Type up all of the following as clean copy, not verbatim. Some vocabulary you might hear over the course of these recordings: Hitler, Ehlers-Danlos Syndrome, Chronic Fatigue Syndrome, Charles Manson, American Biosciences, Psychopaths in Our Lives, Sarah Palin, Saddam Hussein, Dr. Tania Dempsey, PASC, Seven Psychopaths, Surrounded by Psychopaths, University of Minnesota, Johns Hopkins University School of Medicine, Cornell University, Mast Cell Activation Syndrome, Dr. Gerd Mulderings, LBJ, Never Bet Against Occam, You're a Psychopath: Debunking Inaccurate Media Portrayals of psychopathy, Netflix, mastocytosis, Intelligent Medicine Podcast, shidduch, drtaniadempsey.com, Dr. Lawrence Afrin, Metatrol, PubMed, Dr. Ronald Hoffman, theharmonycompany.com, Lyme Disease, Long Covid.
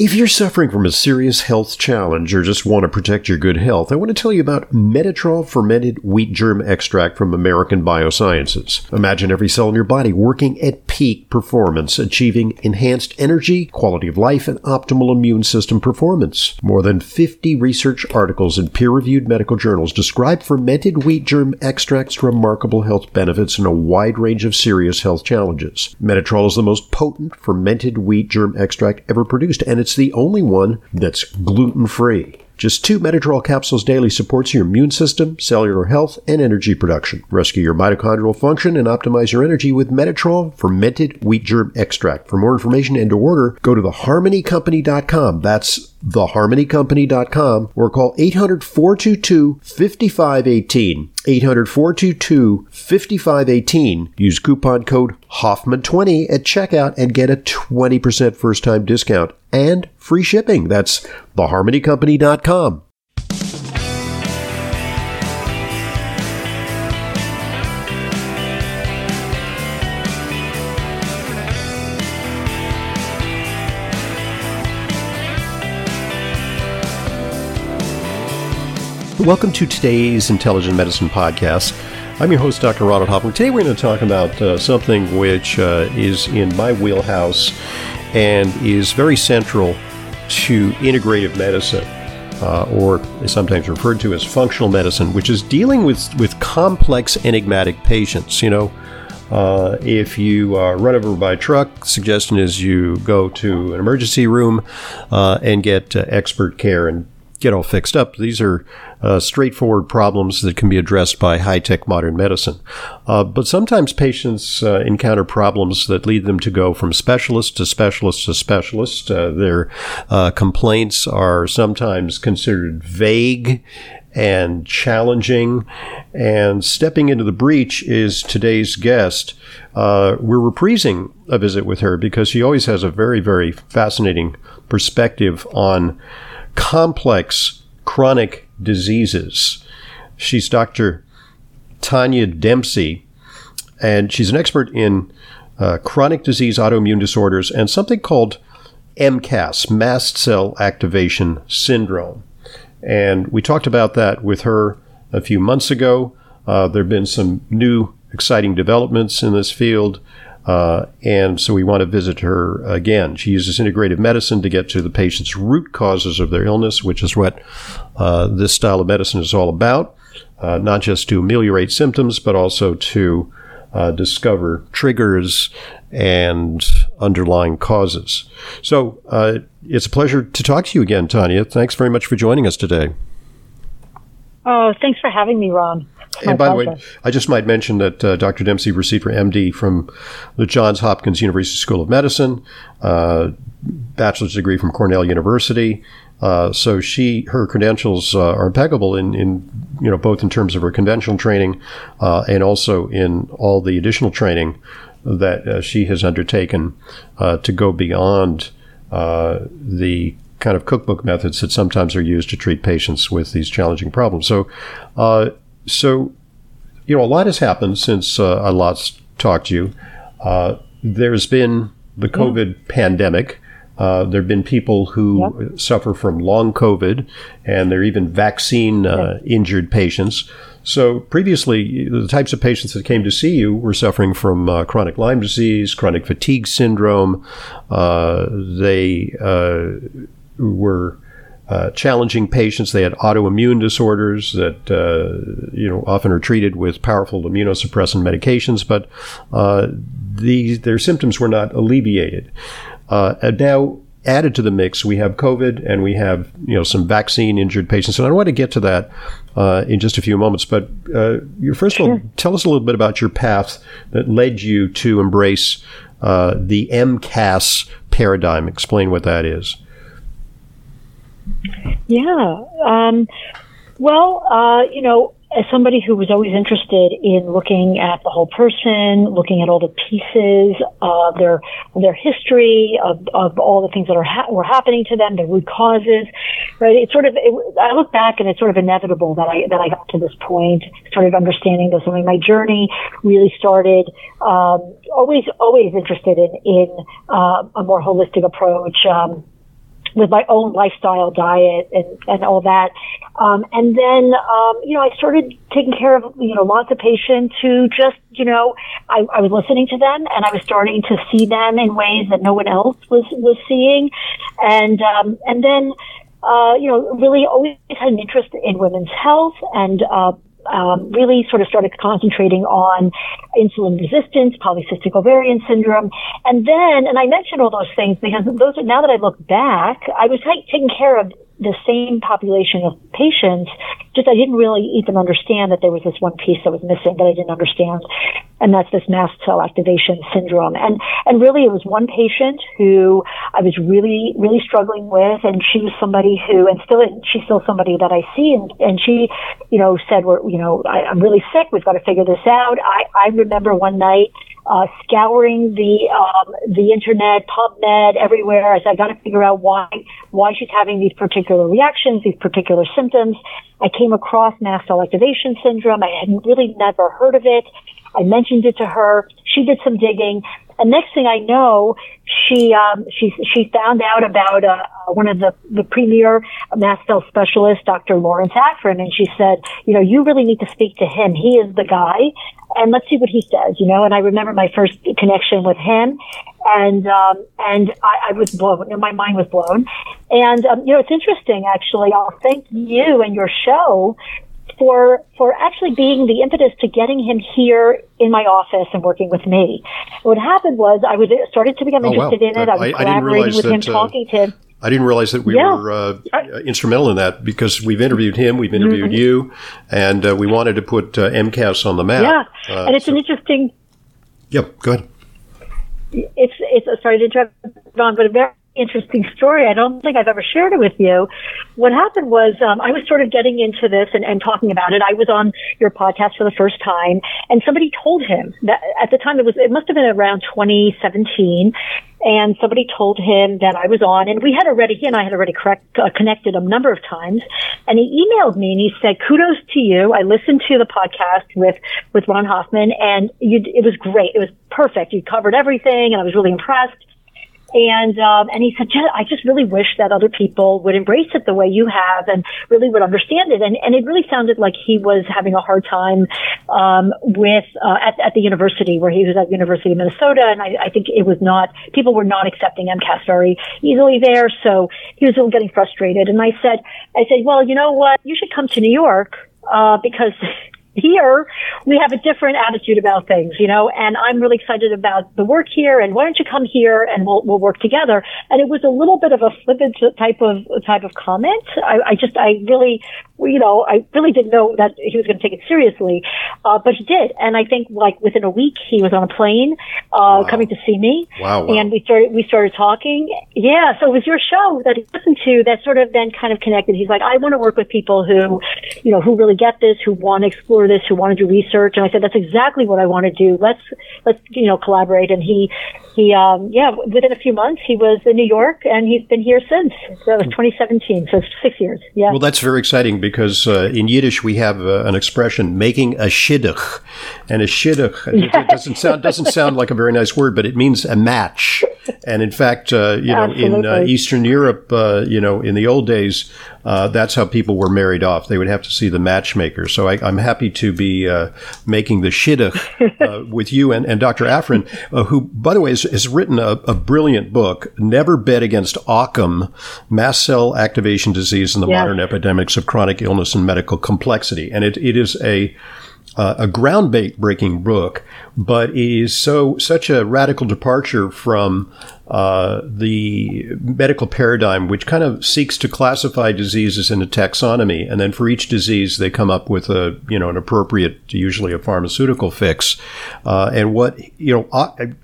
If you're suffering from a serious health challenge or just want to protect your good health, I want to tell you about Metatrol fermented wheat germ extract from American Biosciences. Imagine every cell in your body working at peak performance, achieving enhanced energy, quality of life, and optimal immune system performance. More than 50 research articles in peer-reviewed medical journals describe fermented wheat germ extract's remarkable health benefits in a wide range of serious health challenges. Metatrol is the most potent fermented wheat germ extract ever produced, and it's the only one that's gluten-free. Just 2 Metatrol capsules daily supports your immune system, cellular health, and energy production. Rescue your mitochondrial function and optimize your energy with Metatrol fermented wheat germ extract. For more information and to order, go to theharmonycompany.com. That's theharmonycompany.com, or call 800-422-5518. 800-422-5518. Use coupon code Hoffman20 at checkout and get a 20% first-time discount and free shipping. That's theharmonycompany.com. Welcome to today's Intelligent Medicine Podcast. I'm your host, Dr. Ronald Hoffman. Today we're going to talk about something which is in my wheelhouse and is very central to integrative medicine, or is sometimes referred to as functional medicine, which is dealing with complex enigmatic patients. You know, if you are run over by a truck, suggestion is you go to an emergency room and get expert care and get all fixed up. These are straightforward problems that can be addressed by high-tech modern medicine. But sometimes patients encounter problems that lead them to go from specialist to specialist to specialist. Their complaints are sometimes considered vague and challenging. And stepping into the breach is today's guest. We're reprising a visit with her because she always has a very, very fascinating perspective on complex chronic diseases. She's Dr. Tania Dempsey, and she's an expert in chronic disease, autoimmune disorders, and something called MCAS, Mast Cell Activation Syndrome. And we talked about that with her a few months ago. There have been some new exciting developments in this field. And so we want to visit her again. She uses integrative medicine to get to the patient's root causes of their illness, which is what this style of medicine is all about, not just to ameliorate symptoms, but also to discover triggers and underlying causes. So it's a pleasure to talk to you again, Tania. Thanks very much for joining us today. Oh, thanks for having me, Ron. And by the way, I just might mention that Dr. Dempsey received her MD from the Johns Hopkins University School of Medicine, bachelor's degree from Cornell University. So her credentials are impeccable in both in terms of her conventional training and also in all the additional training that she has undertaken to go beyond the kind of cookbook methods that sometimes are used to treat patients with these challenging problems. So, a lot has happened since I last talked to you. There's been the COVID pandemic. There have been people who suffer from Long Covid, and there are even vaccine-injured patients. So previously, the types of patients that came to see you were suffering from chronic Lyme disease, chronic fatigue syndrome. They were challenging patients. They had autoimmune disorders that, often are treated with powerful immunosuppressant medications, but their symptoms were not alleviated. And now, added to the mix, we have COVID and we have, some vaccine-injured patients. And I want to get to that in just a few moments. But first of all, tell us a little bit about your path that led you to embrace the MCAS paradigm. Explain what that is. Yeah. As somebody who was always interested in looking at the whole person, looking at all the pieces of their history, of all the things that were happening to them, the root causes, right? I look back and it's sort of inevitable that I got to this point, started understanding this. I mean, my journey really started, always interested in a more holistic approach, with my own lifestyle, diet, and all that. And then, I started taking care of, lots of patients who just, I was listening to them and I was starting to see them in ways that no one else was seeing. And then, really always had an interest in women's health and, really sort of started concentrating on insulin resistance, polycystic ovarian syndrome. And I mentioned all those things because those are, now that I look back, I was taking care of the same population of patients, just I didn't really even understand that there was this one piece that was missing that I didn't understand, and that's this mast cell activation syndrome. And really it was one patient who I was really, really struggling with, and she was somebody who, and still she's still somebody that I see, and she, said, I'm really sick, we've got to figure this out. I remember one night scouring the internet, PubMed, everywhere. I said, I got to figure out why she's having these particular reactions, these particular symptoms. I came across mast cell activation syndrome. I had really never heard of it. I mentioned it to her. She did some digging. And next thing I know, she found out about one of the premier mast cell specialists, Dr. Lawrence Afrin, and she said, you really need to speak to him. He is the guy, and let's see what he says, And I remember my first connection with him, and I was blown. My mind was blown. And it's interesting, actually. I'll thank you and your show for actually being the impetus to getting him here in my office and working with me. What happened was I was started to become interested in it. I was collaborating with him, talking to him. I didn't realize that we were instrumental in that, because we've interviewed him, we've interviewed you, and we wanted to put MCAS on the map. Yeah, and it's an interesting... Yep, go ahead. It's sorry to interrupt, Ron, but a very interesting story. I don't think I've ever shared it with you. What happened was I was sort of getting into this and talking about it. I was on your podcast for the first time, and somebody told him that at the time it must have been around 2017. And somebody told him that I was on, and he and I had already connected a number of times. And he emailed me and he said, kudos to you. I listened to the podcast with Ron Hoffman, and it was great. It was perfect. You covered everything, and I was really impressed. And he said, I just really wish that other people would embrace it the way you have and really would understand it. And it really sounded like he was having a hard time, with, at the university where he was at University of Minnesota. And I think it was people were not accepting MCAS very easily there. So he was getting frustrated. And I said, well, you know what? You should come to New York, because here we have a different attitude about things, and I'm really excited about the work here, and why don't you come here and we'll work together. And it was a little bit of a flippant type of comment. I really didn't know that he was going to take it seriously, but he did. And I think within a week he was on a plane coming to see me. Wow. And we started talking. Yeah, so it was your show that he listened to that sort of then kind of connected. He's like, I want to work with people who who really get this, who want to explore this, who want to do research. And I said, that's exactly what I want to do. Let's collaborate. And he within a few months he was in New York, and he's been here since. So it was 2017, so 6 years. Yeah. Well, that's very exciting, because in Yiddish we have an expression, making a shidduch. And a shidduch doesn't sound like a very nice word, but it means a match. And in fact, in Eastern Europe, in the old days, that's how people were married off. They would have to see the matchmaker. So I'm happy to be making the shidduch with you and Dr. Afrin, who, by the way, has written a brilliant book, Never Bet Against Occam, Mast Cell Activation Disease and the Modern Epidemics of Chronic Illness and Medical Complexity. And it is a groundbreaking book, but it is such a radical departure from the medical paradigm, which kind of seeks to classify diseases into taxonomy, and then for each disease they come up with a an appropriate, usually a pharmaceutical fix. And what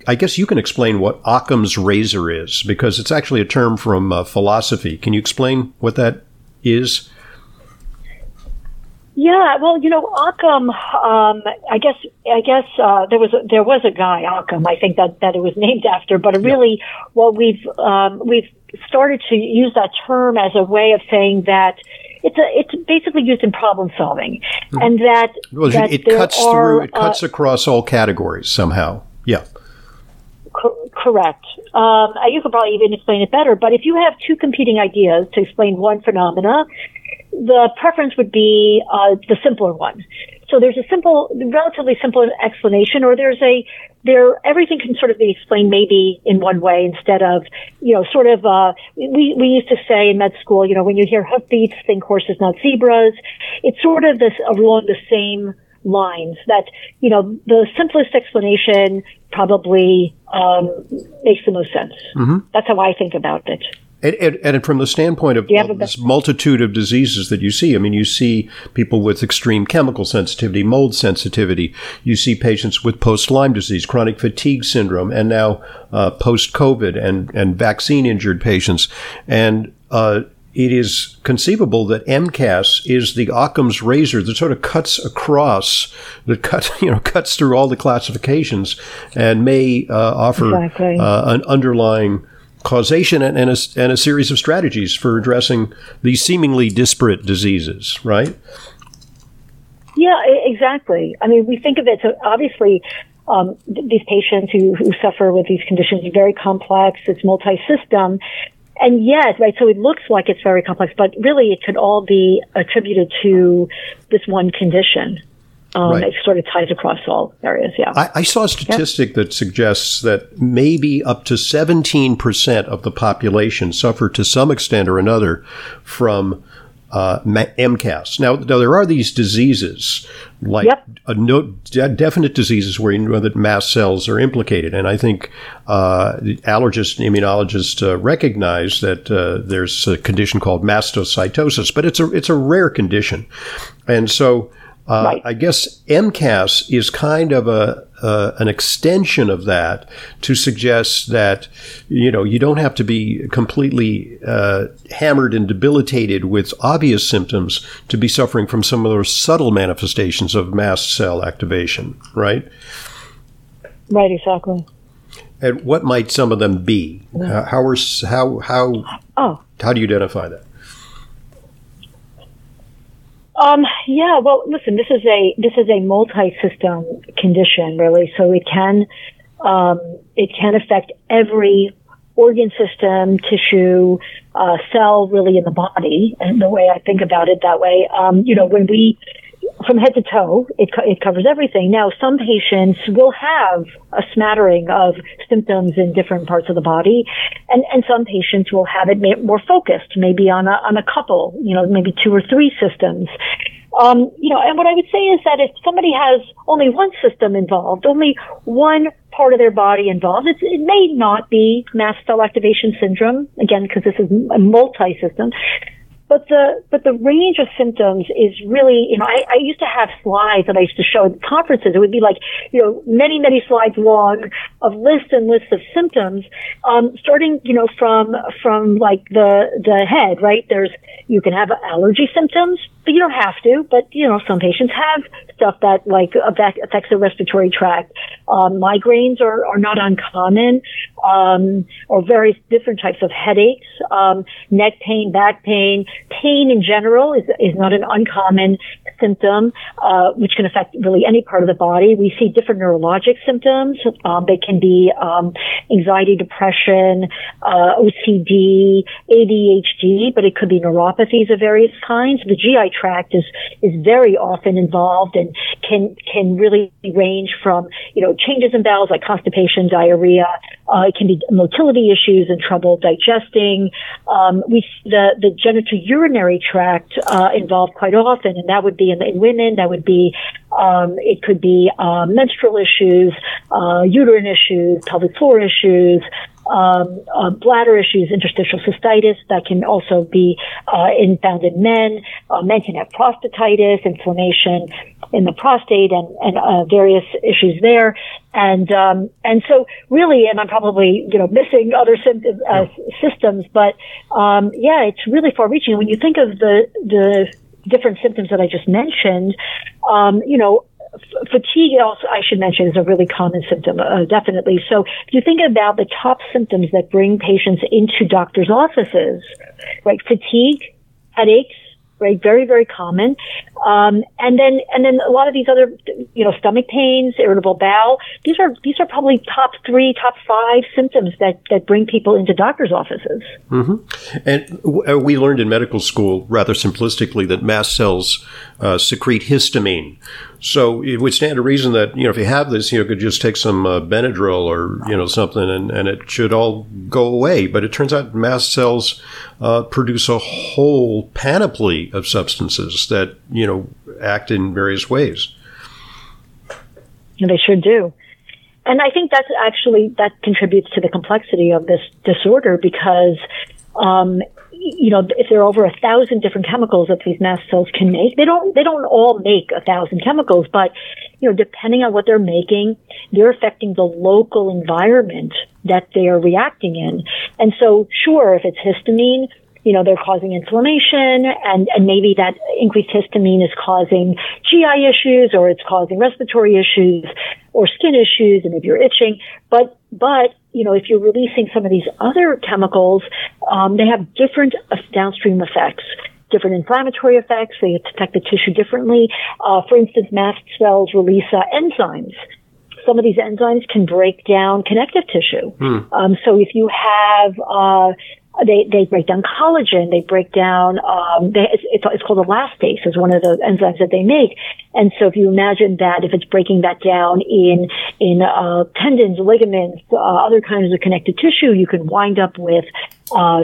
I guess you can explain what Occam's razor is, because it's actually a term from philosophy. Can you explain what that is? Yeah, well, Occam, I guess, there was a guy, Occam, I think that it was named after, but really, well, we've started to use that term as a way of saying that it's basically used in problem solving, and that, well, that it cuts across all categories somehow. Yeah. Correct. You could probably even explain it better, but if you have two competing ideas to explain one phenomena, the preference would be the simpler one. So there's a relatively simple explanation, or everything can sort of be explained maybe in one way instead of, we used to say in med school, when you hear hoofbeats, think horses, not zebras. It's sort of this along the same lines that, the simplest explanation probably makes the most sense. Mm-hmm. That's how I think about it. And from the standpoint of this multitude of diseases that you see, you see people with extreme chemical sensitivity, mold sensitivity. You see patients with post-Lyme disease, chronic fatigue syndrome, and now post-COVID and vaccine-injured patients. And it is conceivable that MCAS is the Occam's razor that sort of cuts through all the classifications and may offer an underlying causation and a series of strategies for addressing these seemingly disparate diseases, right? Yeah, exactly. We think of it, so obviously, these patients who suffer with these conditions are very complex, it's multi-system, and yes, right, so it looks like it's very complex, but really it could all be attributed to this one condition. Right. It sort of ties across all areas, yeah. I saw a statistic that suggests that maybe up to 17% of the population suffer to some extent or another from MCAS. Now, there are these diseases, like definite diseases where you know that mast cells are implicated. And I think allergists and immunologists recognize that there's a condition called mastocytosis, but it's a rare condition. And so I guess MCAS is kind of an extension of that to suggest that, you don't have to be completely hammered and debilitated with obvious symptoms to be suffering from some of those subtle manifestations of mast cell activation, right? Right, exactly. And what might some of them be? How do you identify that? Listen, this is a multi-system condition, really. So it can affect every organ system, tissue, cell, really, in the body. And the way I think about it that way, from head to toe, it covers everything. Now, some patients will have a smattering of symptoms in different parts of the body, and some patients will have it more focused, maybe on a couple, maybe two or three systems. And what I would say is that if somebody has only one system involved, only one part of their body involved, it may not be mast cell activation syndrome, again, because this is a multi-system. But the range of symptoms is really, I used to have slides that I used to show at conferences. It would be like, many, many slides long of lists and lists of symptoms, starting, from like the head, right? You can have allergy symptoms, but you don't have to. But, some patients have stuff that affects the respiratory tract. Migraines are not uncommon, or various different types of headaches, neck pain, back pain. Pain in general is not an uncommon symptom, which can affect really any part of the body. We see different neurologic symptoms. They can be anxiety, depression, OCD, ADHD, but it could be neuropathies of various kinds. The GI tract is very often involved and can really range from, changes in bowels like constipation, diarrhea. It can be motility issues and trouble digesting. The genitourinary tract involved quite often, and that would be in women. That would be it could be menstrual issues, uterine issues, pelvic floor issues, bladder issues, interstitial cystitis. That can also be found in men. Men can have prostatitis, inflammation in the prostate, and various issues there. And so really, and I'm probably, missing other systems, but, it's really far reaching. When you think of the different symptoms that I just mentioned, fatigue also, I should mention, is a really common symptom, definitely. So if you think about the top symptoms that bring patients into doctors' offices, right, fatigue, headaches, right, very, very common. And then a lot of these other, stomach pains, irritable bowel. These are probably top three, top five symptoms that bring people into doctors' offices. Mm-hmm. And we learned in medical school, rather simplistically, that mast cells secrete histamine. So it would stand to reason that, if you have this, you could just take some Benadryl or, something and it should all go away. But it turns out mast cells produce a whole panoply of substances that, act in various ways. And they sure do. And I think that's actually, that contributes to the complexity of this disorder because, if there are over 1,000 different chemicals that these mast cells can make, they don't all make 1,000 chemicals, but, depending on what they're making, they're affecting the local environment that they are reacting in. And so, sure, if it's histamine, they're causing inflammation and maybe that increased histamine is causing GI issues or it's causing respiratory issues or skin issues and if you're itching. But, if you're releasing some of these other chemicals, they have different downstream effects, different inflammatory effects. They affect the tissue differently. For instance, mast cells release enzymes. Some of these enzymes can break down connective tissue. Mm. So if you have, they break down collagen. They break down. It's called elastase. Is one of the enzymes that they make. And so, if you imagine that, if it's breaking that down in tendons, ligaments, other kinds of connective tissue, you can wind up with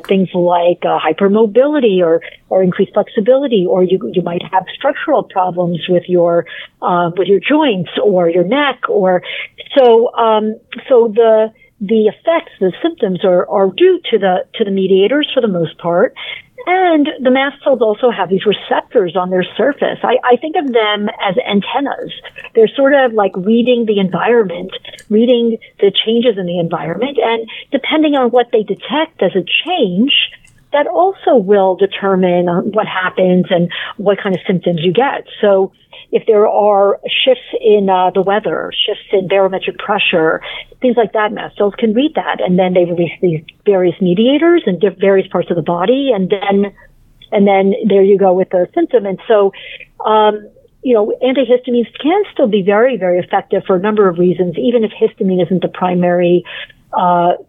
things like hypermobility or increased flexibility, or you might have structural problems with your joints or your neck, or so the effects, the symptoms are due to the mediators for the most part. And the mast cells also have these receptors on their surface. I think of them as antennas. They're sort of like reading the environment, reading the changes in the environment. And depending on what they detect as a change, that also will determine what happens and what kind of symptoms you get. So if there are shifts in the weather, shifts in barometric pressure, things like that, mast cells can read that. And then they release these various mediators in various parts of the body. And then there you go with the symptom. And so, antihistamines can still be very, very effective for a number of reasons, even if histamine isn't the primary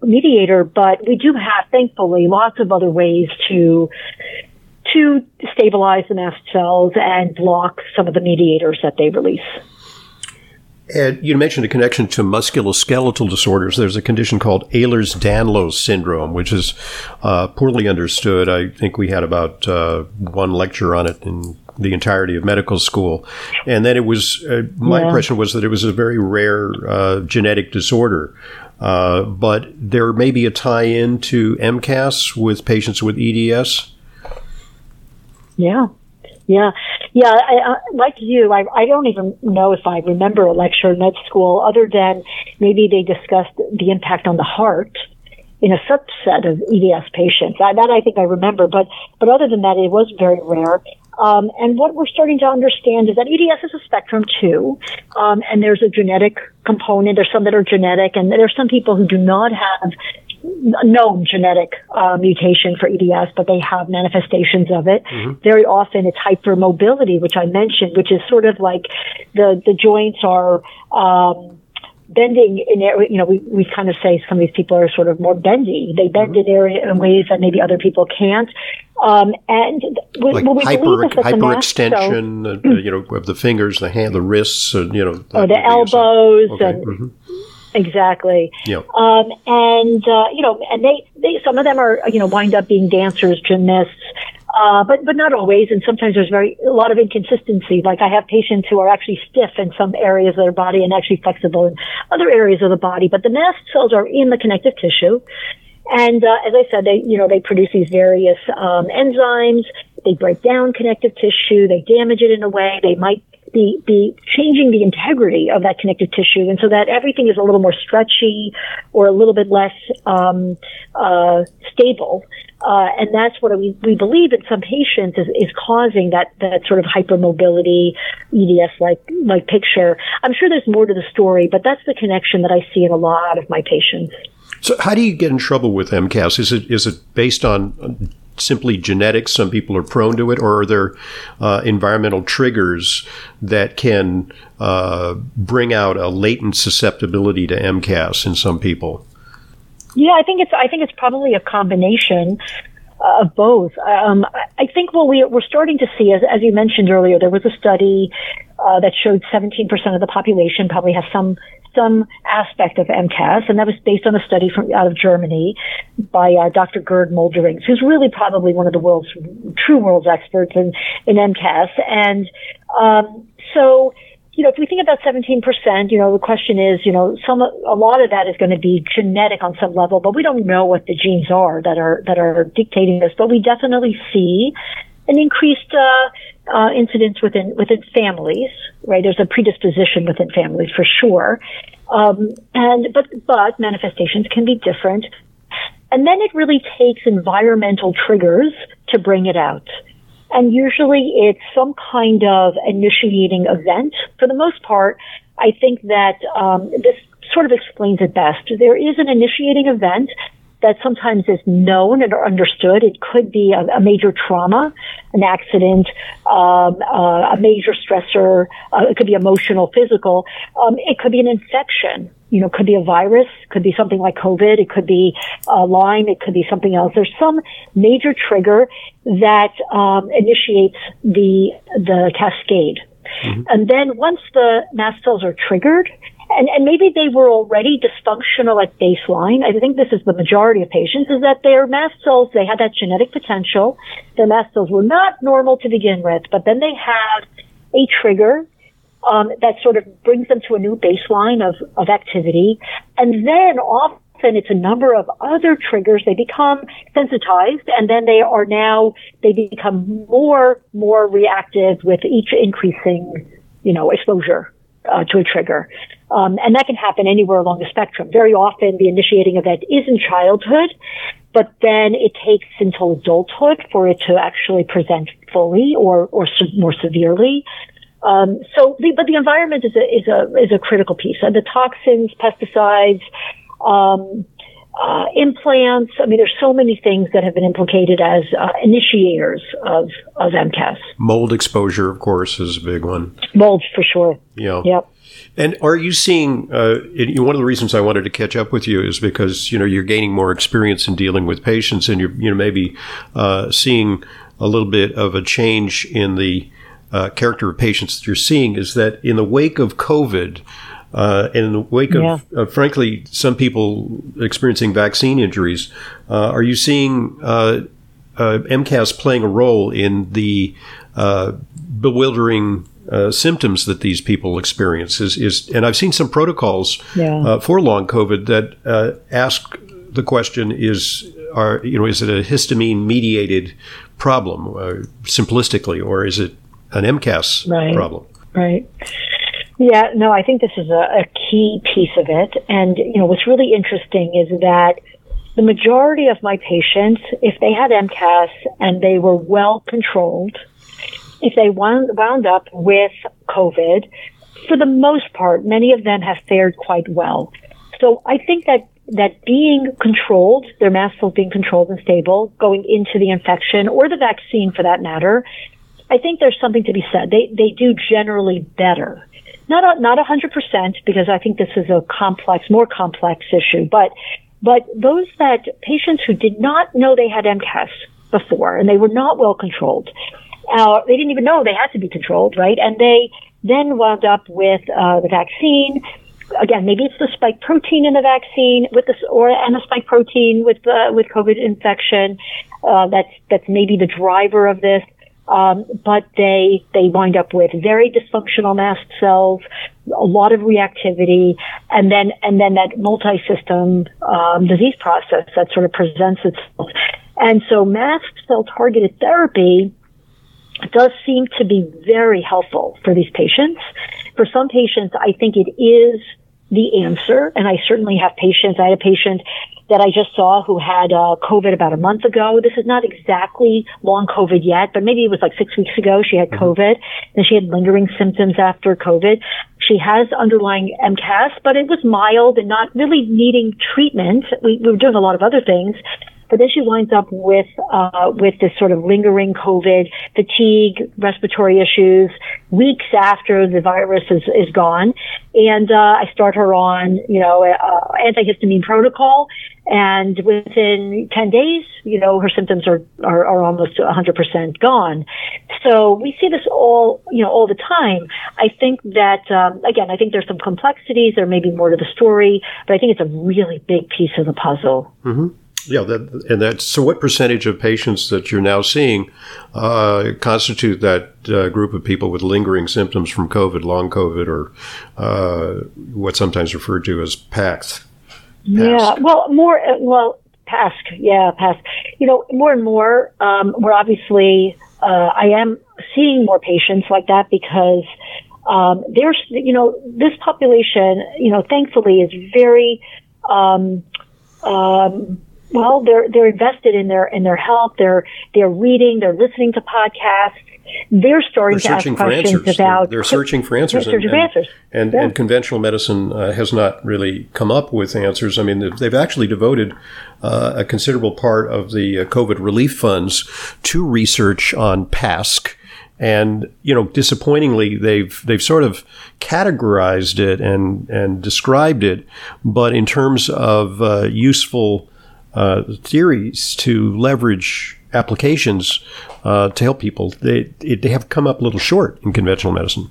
mediator, but we do have, thankfully, lots of other ways to stabilize the mast cells and block some of the mediators that they release. And you mentioned a connection to musculoskeletal disorders. There's a condition called Ehlers-Danlos Syndrome, which is poorly understood. I think we had about one lecture on it in the entirety of medical school. And then it was, my impression was that it was a very rare genetic disorder. But there may be a tie-in to MCAS with patients with EDS? Yeah. I, like you, I don't even know if I remember a lecture in med school other than maybe they discussed the impact on the heart in a subset of EDS patients. That I think I remember, but other than that, it was very rare. And what we're starting to understand is that EDS is a spectrum too, and there's a genetic component. There's some that are genetic, and there's some people who do not have known genetic mutation for EDS, but they have manifestations of it. Mm-hmm. Very often it's hypermobility, which I mentioned, which is sort of like the joints are bending in area. We kind of say some of these people are sort of more bendy. They bend in area in ways that maybe other people can't. Hyperextension, of the fingers, the hand, the wrists, the elbows, okay. And mm-hmm. Exactly. Yep. And they some of them are wind up being dancers, gymnasts, but not always. And sometimes there's a lot of inconsistency. Like I have patients who are actually stiff in some areas of their body and actually flexible in other areas of the body. But the mast cells are in the connective tissue, and as I said, they produce these various enzymes. They break down connective tissue. They damage it in a way. They might be changing the integrity of that connective tissue, and so that everything is a little more stretchy or a little bit less stable. And that's what we believe in some patients is causing that sort of hypermobility, EDS-like picture. I'm sure there's more to the story, but that's the connection that I see in a lot of my patients. So how do you get in trouble with MCAS? Is it based on simply genetics? Some people are prone to it, or are there environmental triggers that can bring out a latent susceptibility to MCAS in some people? Yeah, I think it's probably a combination of both. I think what we're starting to see, as you mentioned earlier, there was a study that showed 17% of the population probably has some aspect of MCAS, and that was based on a study out of Germany by Dr. Gerd Mulderings, who's really probably one of the true world's experts in MCAS. And so, you know, if we think about 17%, you know, the question is, you know, a lot of that is going to be genetic on some level, but we don't know what the genes are that are dictating this. But we definitely see an increased incidence within families, right? There's a predisposition within families for sure, but manifestations can be different. And then it really takes environmental triggers to bring it out. And usually it's some kind of initiating event. For the most part, I think that this sort of explains it best. There is an initiating event that sometimes is known and understood. It could be a major trauma, an accident, a major stressor. It could be emotional, physical. It could be an infection. You know, it could be a virus, could be something like COVID, it could be Lyme, it could be something else. There's some major trigger that initiates the cascade. Mm-hmm. And then once the mast cells are triggered, and maybe they were already dysfunctional at baseline. I think this is the majority of patients, is that their mast cells, they had that genetic potential. Their mast cells were not normal to begin with, but then they have a trigger that sort of brings them to a new baseline of activity. And then often it's a number of other triggers. They become sensitized, and then they become more reactive with each increasing, you know, exposure to a trigger. And that can happen anywhere along the spectrum. Very often the initiating event is in childhood, but then it takes until adulthood for it to actually present fully or more severely. But the environment is a critical piece. And the toxins, pesticides, implants. I mean, there's so many things that have been implicated as initiators of MCAS. Mold exposure, of course, is a big one. Mold, for sure. Yeah. Yep. And are you seeing, one of the reasons I wanted to catch up with you is because, you know, you're gaining more experience in dealing with patients, and you're, you know, maybe seeing a little bit of a change in the character of patients that you're seeing. Is that in the wake of COVID, and in the wake of, frankly, some people experiencing vaccine injuries, are you seeing MCAS playing a role in the bewildering symptoms that these people experience? And I've seen some protocols for long COVID that ask the question: is it a histamine mediated problem, simplistically, or is it an MCAS problem? Right. Yeah, no, I think this is a key piece of it. And, you know, what's really interesting is that the majority of my patients, if they had MCAS and they were well controlled, if they wound up with COVID, for the most part, many of them have fared quite well. So I think that being controlled, their mast cells being controlled and stable, going into the infection or the vaccine for that matter, I think there's something to be said. They do generally better. Not 100%, because I think this is a more complex issue, but those patients who did not know they had MCAS before and they were not well controlled, they didn't even know they had to be controlled, right? And they then wound up with the vaccine. Again, maybe it's the spike protein in the vaccine and the spike protein with COVID infection. That's maybe the driver of this. But they wind up with very dysfunctional mast cells, a lot of reactivity, and then that multi-system disease process that sort of presents itself. And so mast cell targeted therapy does seem to be very helpful for these patients. For some patients, I think it is the answer, and I certainly have patients. I had a patient that I just saw who had COVID about a month ago. This is not exactly long COVID yet, but maybe it was like 6 weeks ago she had COVID, and she had lingering symptoms after COVID. She has underlying MCAS, but it was mild and not really needing treatment. We were doing a lot of other things, But then she winds up with this sort of lingering COVID, fatigue, respiratory issues, weeks after the virus is gone. And I start her on, antihistamine protocol. And within 10 days, her symptoms are almost 100% gone. So we see this all the time. I think that, again, I think there's some complexities. There may be more to the story, but I think it's a really big piece of the puzzle. Mm-hmm. Yeah. So what percentage of patients that you're now seeing constitute that group of people with lingering symptoms from COVID, long COVID, or what's sometimes referred to as PASC? Yeah, PASC. Yeah, PASC. More and more, we're obviously, I am seeing more patients like that because, there's, this population, thankfully is very, they're invested in their health. They're reading, they're listening to podcasts. They're starting to ask questions about... They're searching for answers. And conventional medicine has not really come up with answers. I mean, they've actually devoted a considerable part of the COVID relief funds to research on PASC. And, disappointingly, they've sort of categorized it and described it. But in terms of useful theories to leverage applications to help people, they have come up a little short in conventional medicine.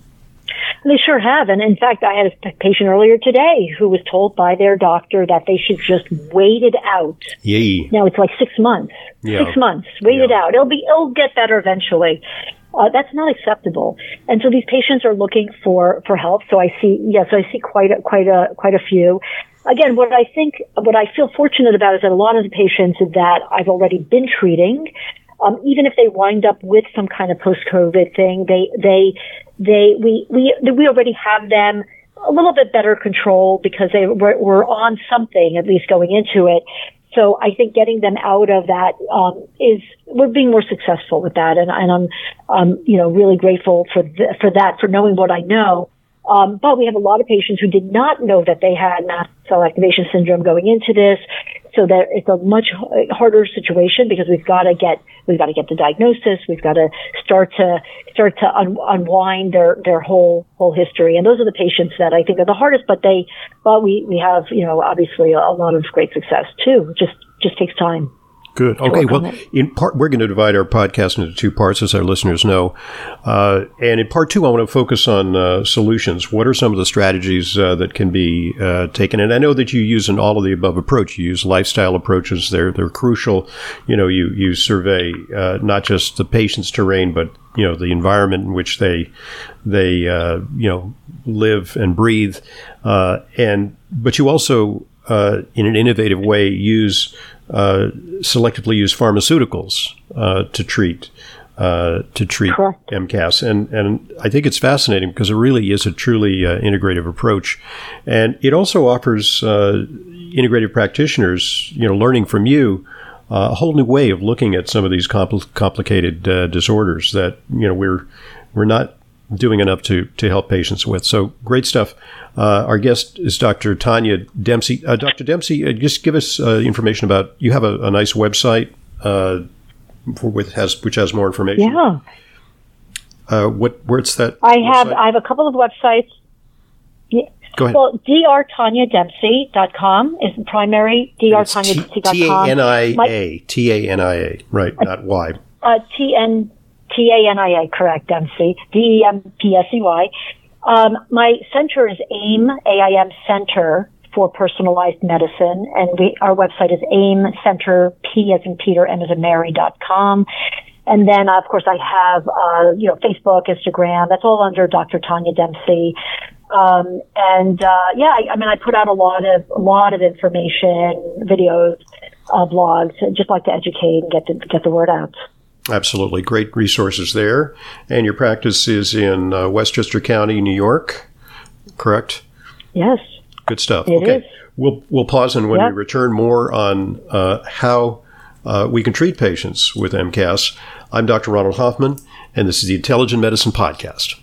They sure have. And in fact, I had a patient earlier today who was told by their doctor that they should just wait it out. Yay. Now it's like 6 months. Yeah. 6 months. Wait it out. It'll get better eventually. That's not acceptable. And so these patients are looking for help. So I see quite a few. Again, what I feel fortunate about is that a lot of the patients that I've already been treating, even if they wind up with some kind of post-COVID thing, we already have them a little bit better control because they were on something, at least going into it. So I think getting them out of that we're being more successful with that, and I'm really grateful for that, for knowing what I know. But we have a lot of patients who did not know that they had mast cell activation syndrome going into this, so that it's a much harder situation because we've got to get the diagnosis, we've got to start to unwind their whole history, and those are the patients that I think are the hardest. But we have obviously a lot of great success too. Just takes time. Good. Okay. Well, in part, we're going to divide our podcast into two parts, as our listeners know. And in part two, I want to focus on solutions. What are some of the strategies that can be taken? And I know that you use an all-of-the-above approach. You use lifestyle approaches. They're crucial. You survey not just the patient's terrain, but the environment in which they live and breathe. But you also, in an innovative way, selectively use pharmaceuticals to treat MCAS. And I think it's fascinating because it really is a truly integrative approach. And it also offers integrative practitioners, learning from you, a whole new way of looking at some of these complicated disorders that, we're not doing enough to help patients with. So great stuff. Our guest is Dr. Tania Dempsey. Dr. Dempsey, just give us information about, you have a nice website which has more information. Yeah. Where's that? I have a couple of websites. Yeah. Go ahead. Well, drtaniadempsey.com is the primary. drtaniadempsey.com. T-A-N-I-A, right, not Y. T-A-N-I-A, correct, Dempsey. D-E-M-P-S-E-Y. My center is AIM, A-I-M Center for Personalized Medicine, and our website is aimcenter, P as in Peter, M as in Mary.com. And then, of course, I have, Facebook, Instagram. That's all under Dr. Tania Dempsey. I put out a lot of information, videos, blogs. I just like to educate and get the word out. Absolutely. Great resources there. And your practice is in Westchester County, New York, correct? Yes. Good stuff. Okay. We'll pause, and when we return, more on how we can treat patients with MCAS. I'm Dr. Ronald Hoffman, and this is the Intelligent Medicine Podcast.